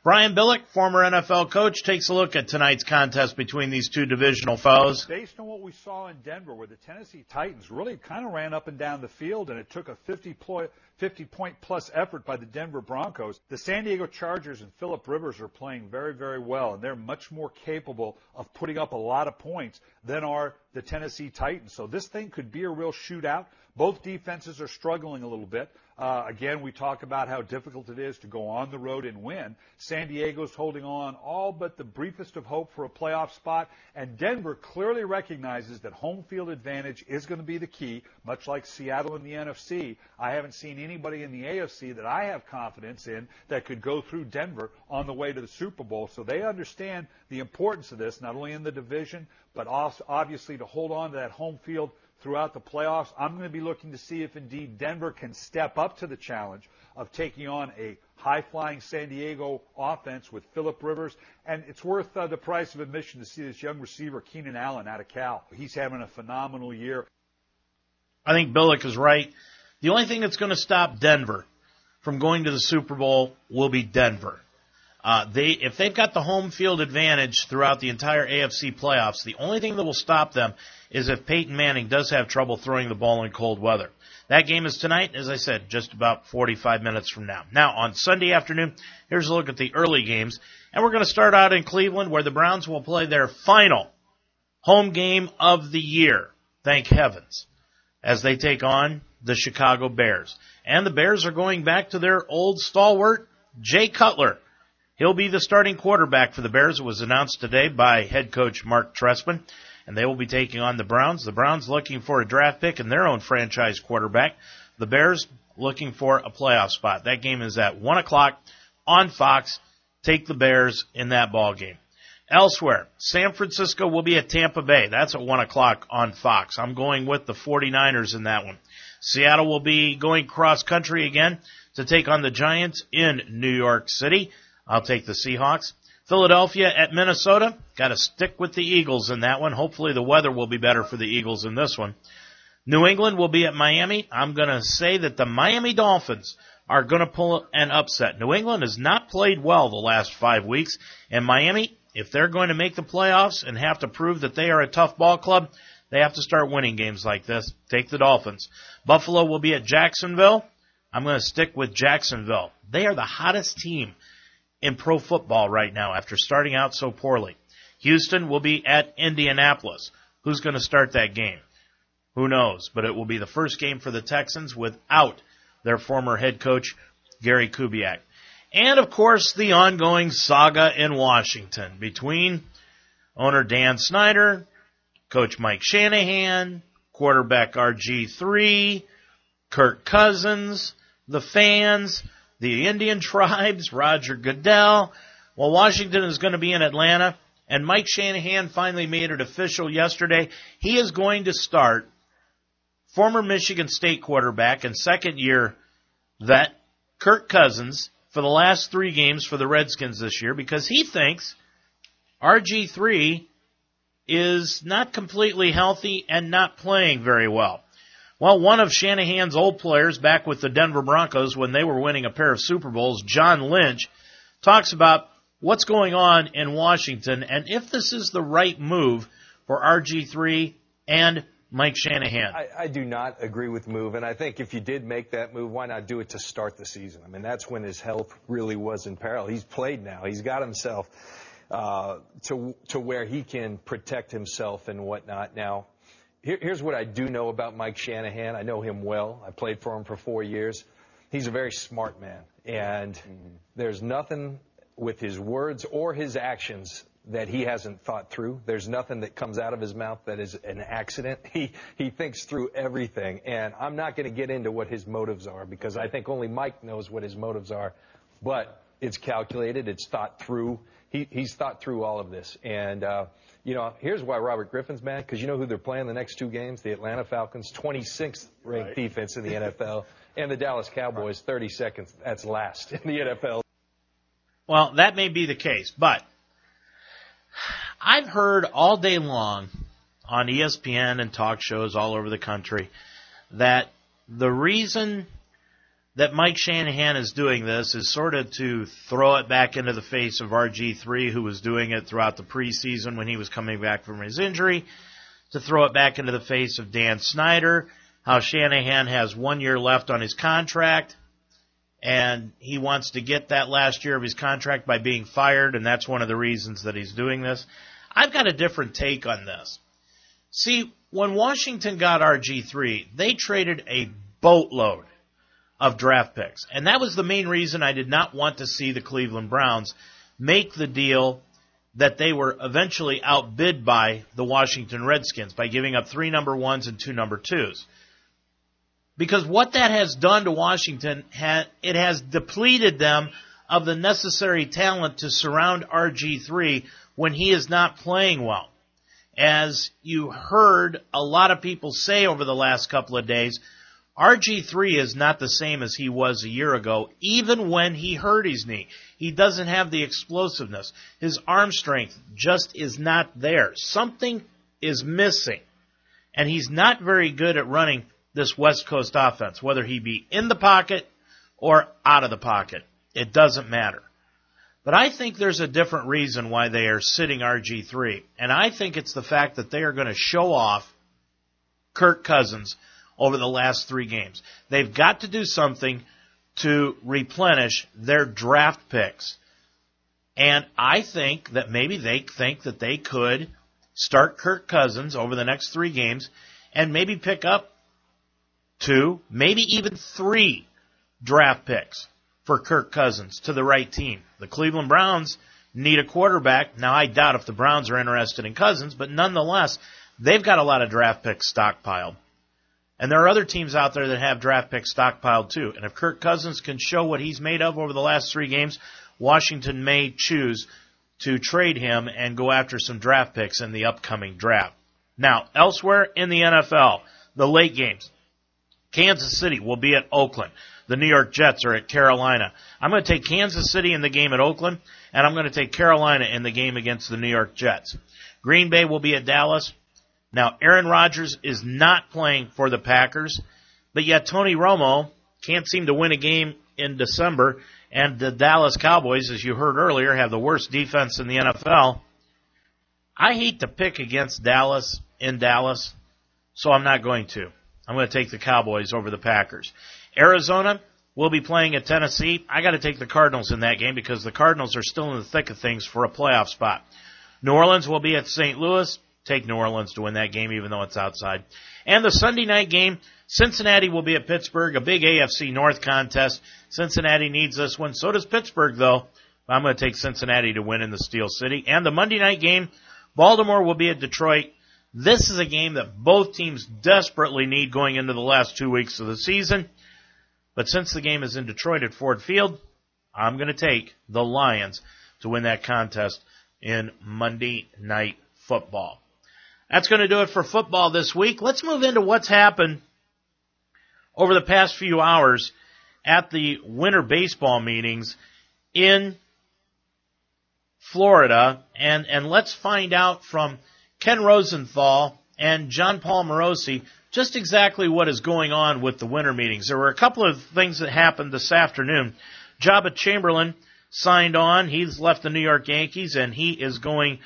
Brian Billick, former N F L coach, takes a look at tonight's contest between these two divisional foes. Based on what we saw in Denver, where the Tennessee Titans really kind of ran up and down the field, and it took a fifty-point-plus effort by the Denver Broncos, the San Diego Chargers and Phillip Rivers are playing very, very well, and they're much more capable of putting up a lot of points than are the Tennessee Titans. So this thing could be a real shootout. Both defenses are struggling a little bit. Uh, again, we talk about how difficult it is to go on the road and win. San Diego's holding on all but the briefest of hope for a playoff spot, and Denver clearly recognizes that home field advantage is going to be the key, much like Seattle in the N F C. I haven't seen anybody in the A F C that I have confidence in that could go through Denver on the way to the Super Bowl, so they understand the importance of this, not only in the division, but also obviously to hold on to that home field throughout the playoffs. I'm going to be looking to see if indeed Denver can step up to the challenge of taking on a high-flying San Diego offense with Phillip Rivers. And it's worth uh, the price of admission to see this young receiver, Keenan Allen, out of Cal. He's having a phenomenal year. I think Billick is right. The only thing that's going to stop Denver from going to the Super Bowl will be Denver. Uh, they, if they've got the home field advantage throughout the entire A F C playoffs, the only thing that will stop them is if Peyton Manning does have trouble throwing the ball in cold weather. That game is tonight, as I said, just about forty-five minutes from now. Now, on Sunday afternoon, here's a look at the early games. And we're going to start out in Cleveland, where the Browns will play their final home game of the year, thank heavens, as they take on the Chicago Bears. And the Bears are going back to their old stalwart, Jay Cutler. He'll be the starting quarterback for the Bears. It was announced today by head coach Mark Trestman. And they will be taking on the Browns. The Browns looking for a draft pick and their own franchise quarterback. The Bears looking for a playoff spot. That game is at one o'clock on Fox. Take the Bears in that ball game. Elsewhere, San Francisco will be at Tampa Bay. That's at one o'clock on Fox. I'm going with the forty-niners in that one. Seattle will be going cross-country again to take on the Giants in New York City. I'll take the Seahawks. Philadelphia at Minnesota. Got to stick with the Eagles in that one. Hopefully the weather will be better for the Eagles in this one. New England will be at Miami. I'm going to say that the Miami Dolphins are going to pull an upset. New England has not played well the last five weeks. And Miami, if they're going to make the playoffs and have to prove that they are a tough ball club, they have to start winning games like this. Take the Dolphins. Buffalo will be at Jacksonville. I'm going to stick with Jacksonville. They are the hottest team in pro football right now after starting out so poorly. Houston will be at Indianapolis. Who's going to start that game? Who knows? But it will be the first game for the Texans without their former head coach, Gary Kubiak. And, of course, the ongoing saga in Washington between owner Dan Snyder, coach Mike Shanahan, quarterback R G three, Kirk Cousins, the fans, the Indian tribes, Roger Goodell. Well, Washington is going to be in Atlanta, and Mike Shanahan finally made it official yesterday. He is going to start former Michigan State quarterback and second-year vet Kirk Cousins for the last three games for the Redskins this year because he thinks R G three is not completely healthy and not playing very well. Well, one of Shanahan's old players back with the Denver Broncos when they were winning a pair of Super Bowls, John Lynch, talks about what's going on in Washington and if this is the right move for R G three and Mike Shanahan. I, I do not agree with the move, and I think if you did make that move, why not do it to start the season? I mean, that's when his health really was in peril. He's played now. He's got himself uh, to to where he can protect himself and whatnot now. Here's what I do know about Mike Shanahan. I know him well. I played for him for four years. He's a very smart man, and mm-hmm. there's nothing with his words or his actions that he hasn't thought through. There's nothing that comes out of his mouth that is an accident. He he thinks through everything, and I'm not going to get into what his motives are because I think only Mike knows what his motives are, but it's calculated, it's thought through. He he's thought through all of this, and uh, you know, here's why Robert Griffin's mad, because you know who they're playing the next two games? The Atlanta Falcons, twenty-sixth ranked right. defense in the N F L, and the Dallas Cowboys, thirty-second. That's last in the N F L. Well, that may be the case, but I've heard all day long on E S P N and talk shows all over the country that the reason that Mike Shanahan is doing this is sort of to throw it back into the face of R G three, who was doing it throughout the preseason when he was coming back from his injury, to throw it back into the face of Dan Snyder, how Shanahan has one year left on his contract, and he wants to get that last year of his contract by being fired, and that's one of the reasons that he's doing this. I've got a different take on this. See, when Washington got R G three, they traded a boatload of draft picks. And that was the main reason I did not want to see the Cleveland Browns make the deal that they were eventually outbid by the Washington Redskins by giving up three number ones and two number twos. Because what that has done to Washington, it has depleted them of the necessary talent to surround R G three when he is not playing well. As you heard a lot of people say over the last couple of days, R G three is not the same as he was a year ago, even when he hurt his knee. He doesn't have the explosiveness. His arm strength just is not there. Something is missing. And he's not very good at running this West Coast offense, whether he be in the pocket or out of the pocket. It doesn't matter. But I think there's a different reason why they are sitting R G three. And I think it's the fact that they are going to show off Kirk Cousins over the last three games. They've got to do something to replenish their draft picks. And I think that maybe they think that they could start Kirk Cousins over the next three games and maybe pick up two, maybe even three draft picks for Kirk Cousins to the right team. The Cleveland Browns need a quarterback. Now, I doubt if the Browns are interested in Cousins, but nonetheless, they've got a lot of draft picks stockpiled. And there are other teams out there that have draft picks stockpiled too. And if Kirk Cousins can show what he's made of over the last three games, Washington may choose to trade him and go after some draft picks in the upcoming draft. Now, elsewhere in the N F L, the late games. Kansas City will be at Oakland. The New York Jets are at Carolina. I'm going to take Kansas City in the game at Oakland, and I'm going to take Carolina in the game against the New York Jets. Green Bay will be at Dallas. Now, Aaron Rodgers is not playing for the Packers, but yet Tony Romo can't seem to win a game in December, and the Dallas Cowboys, as you heard earlier, have the worst defense in the N F L. I hate to pick against Dallas in Dallas, so I'm not going to. I'm going to take the Cowboys over the Packers. Arizona will be playing at Tennessee. I got to take the Cardinals in that game because the Cardinals are still in the thick of things for a playoff spot. New Orleans will be at Saint Louis. Take New Orleans to win that game, even though it's outside. And the Sunday night game, Cincinnati will be at Pittsburgh, a big A F C North contest. Cincinnati needs this one. So does Pittsburgh, though. I'm going to take Cincinnati to win in the Steel City. And the Monday night game, Baltimore will be at Detroit. This is a game that both teams desperately need going into the last two weeks of the season. But since the game is in Detroit at Ford Field, I'm going to take the Lions to win that contest in Monday night football. That's going to do it for football this week. Let's move into what's happened over the past few hours at the winter baseball meetings in Florida. And, and let's find out from Ken Rosenthal and John Paul Morosi just exactly what is going on with the winter meetings. There were a couple of things that happened this afternoon. Jabba Chamberlain signed on. He's left the New York Yankees, and he is going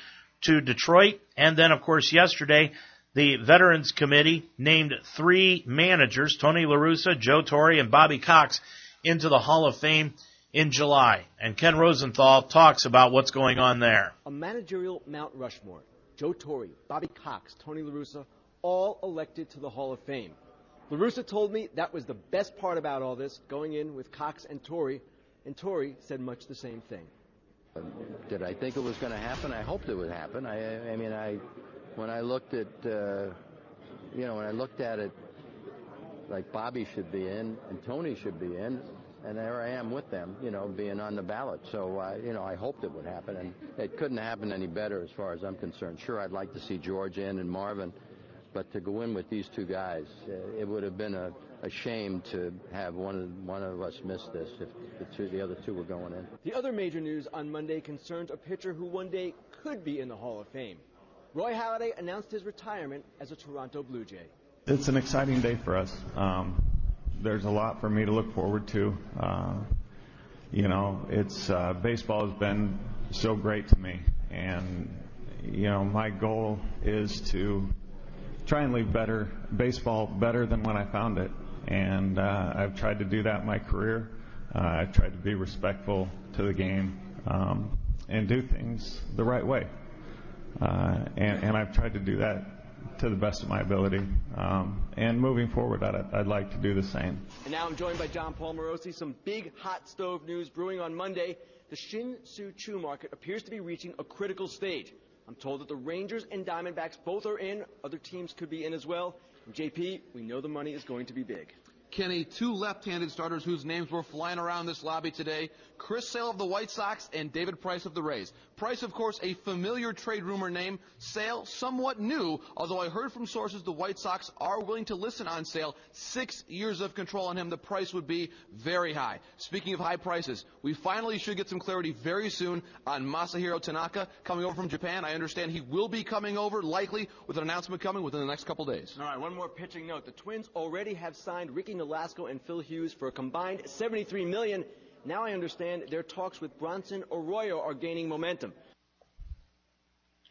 to Detroit. And then, of course, yesterday, the Veterans Committee named three managers, Tony La Russa, Joe Torre, and Bobby Cox, into the Hall of Fame in July. And Ken Rosenthal talks about what's going on there. A managerial Mount Rushmore, Joe Torre, Bobby Cox, Tony La Russa, all elected to the Hall of Fame. La Russa told me that was the best part about all this, going in with Cox and Torre, and Torre said much the same thing. Did I think it was going to happen? I hoped it would happen. I, I mean, I when I looked at, uh, you know, when I looked at it, like Bobby should be in and Tony should be in, and there I am with them, you know, being on the ballot. So, uh, you know, I hoped it would happen, and it couldn't happen any better as far as I'm concerned. Sure, I'd like to see George in and Marvin, but to go in with these two guys, uh, it would have been a, a shame to have one, one of us miss this if the, two, the other two were going in. The other major news on Monday concerns a pitcher who one day could be in the Hall of Fame. Roy Halladay announced his retirement as a Toronto Blue Jay. It's an exciting day for us. Um, there's a lot for me to look forward to. Uh, you know, it's uh, baseball has been so great to me, and you know, my goal is to try and leave better baseball better than when I found it, and uh, I've tried to do that in my career. Uh, I've tried to be respectful to the game um, and do things the right way, uh, and, and I've tried to do that to the best of my ability. Um, and moving forward, I'd, I'd like to do the same. And now I'm joined by John Paul Morosi. Some big hot stove news brewing on Monday. The Shin Soo Choo market appears to be reaching a critical stage. I'm told that the Rangers and Diamondbacks both are in. Other teams could be in as well. And J P, we know the money is going to be big. Kenny, two left-handed starters whose names were flying around this lobby today, Chris Sale of the White Sox and David Price of the Rays. Price, of course, a familiar trade rumor name. Sale, somewhat new, although I heard from sources the White Sox are willing to listen on Sale. Six years of control on him, the price would be very high. Speaking of high prices, we finally should get some clarity very soon on Masahiro Tanaka coming over from Japan. I understand he will be coming over, likely, with an announcement coming within the next couple days. All right, one more pitching note. The Twins already have signed Ricky Nolasco and Phil Hughes for a combined seventy-three million dollars. Now I understand their talks with Bronson Arroyo are gaining momentum.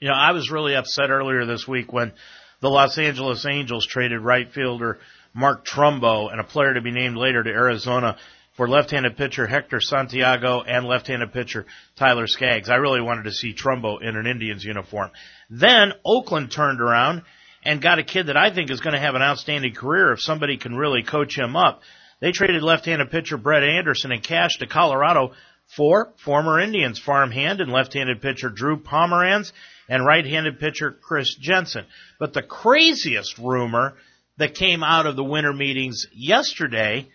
You know, I was really upset earlier this week when the Los Angeles Angels traded right fielder Mark Trumbo and a player to be named later to Arizona for left-handed pitcher Hector Santiago and left-handed pitcher Tyler Skaggs. I really wanted to see Trumbo in an Indians uniform. Then Oakland turned around and got a kid that I think is going to have an outstanding career if somebody can really coach him up. They traded left-handed pitcher Brett Anderson and cash to Colorado for former Indians farmhand and left-handed pitcher Drew Pomeranz and right-handed pitcher Chris Jensen. But the craziest rumor that came out of the winter meetings yesterday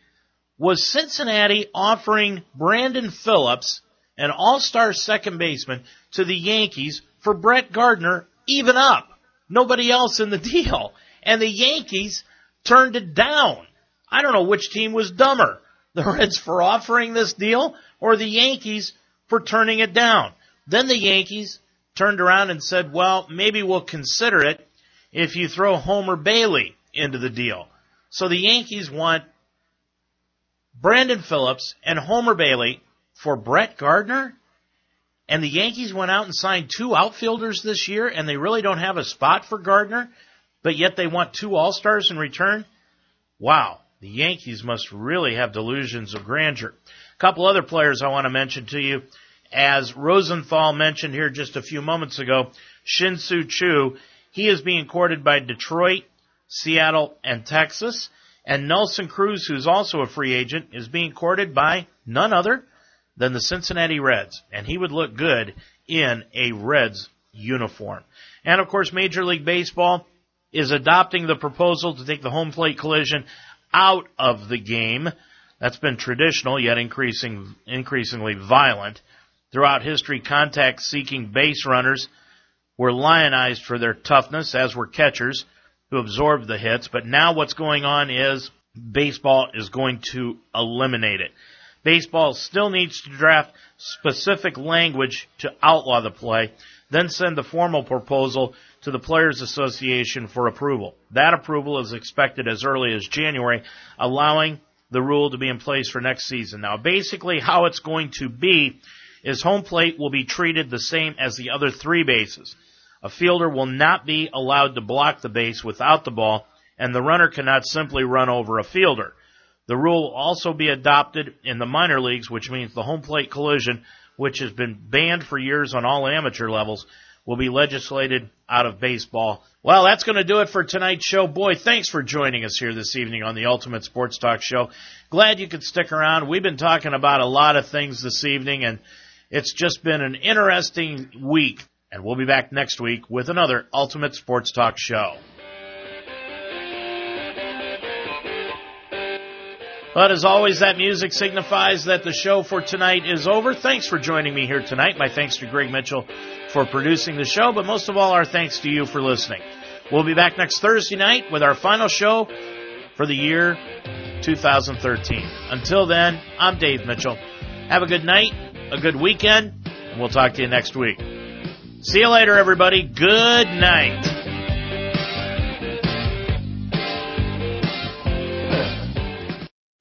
was Cincinnati offering Brandon Phillips, an all-star second baseman, to the Yankees for Brett Gardner, even up. Nobody else in the deal. And the Yankees turned it down. I don't know which team was dumber, the Reds for offering this deal or the Yankees for turning it down. Then the Yankees turned around and said, well, maybe we'll consider it if you throw Homer Bailey into the deal. So the Yankees want Brandon Phillips and Homer Bailey for Brett Gardner? And the Yankees went out and signed two outfielders this year, and they really don't have a spot for Gardner, but yet they want two All-Stars in return? Wow, the Yankees must really have delusions of grandeur. A couple other players I want to mention to you. As Rosenthal mentioned here just a few moments ago, Shin Soo Choo, he is being courted by Detroit, Seattle, and Texas. And Nelson Cruz, who's also a free agent, is being courted by none other than the Cincinnati Reds, and he would look good in a Reds uniform. And, of course, Major League Baseball is adopting the proposal to take the home plate collision out of the game. That's been traditional, yet increasing, increasingly violent. Throughout history, contact-seeking base runners were lionized for their toughness, as were catchers who absorbed the hits. But now what's going on is baseball is going to eliminate it. Baseball still needs to draft specific language to outlaw the play, then send the formal proposal to the Players Association for approval. That approval is expected as early as January, allowing the rule to be in place for next season. Now, basically how it's going to be is home plate will be treated the same as the other three bases. A fielder will not be allowed to block the base without the ball, and the runner cannot simply run over a fielder. The rule will also be adopted in the minor leagues, which means the home plate collision, which has been banned for years on all amateur levels, will be legislated out of baseball. Well, that's going to do it for tonight's show. Boy, thanks for joining us here this evening on the Ultimate Sports Talk Show. Glad you could stick around. We've been talking about a lot of things this evening, and It's just been an interesting week, and we'll be back next week with another Ultimate Sports Talk show. But as always, that music signifies that the show for tonight is over. Thanks for joining me here tonight. My thanks to Greg Mitchell for producing the show, but most of all, our thanks to you for listening. We'll be back next Thursday night with our final show for the year twenty thirteen. Until then, I'm Dave Mitchell. Have a good night, a good weekend, and we'll talk to you next week. See you later, everybody. Good night.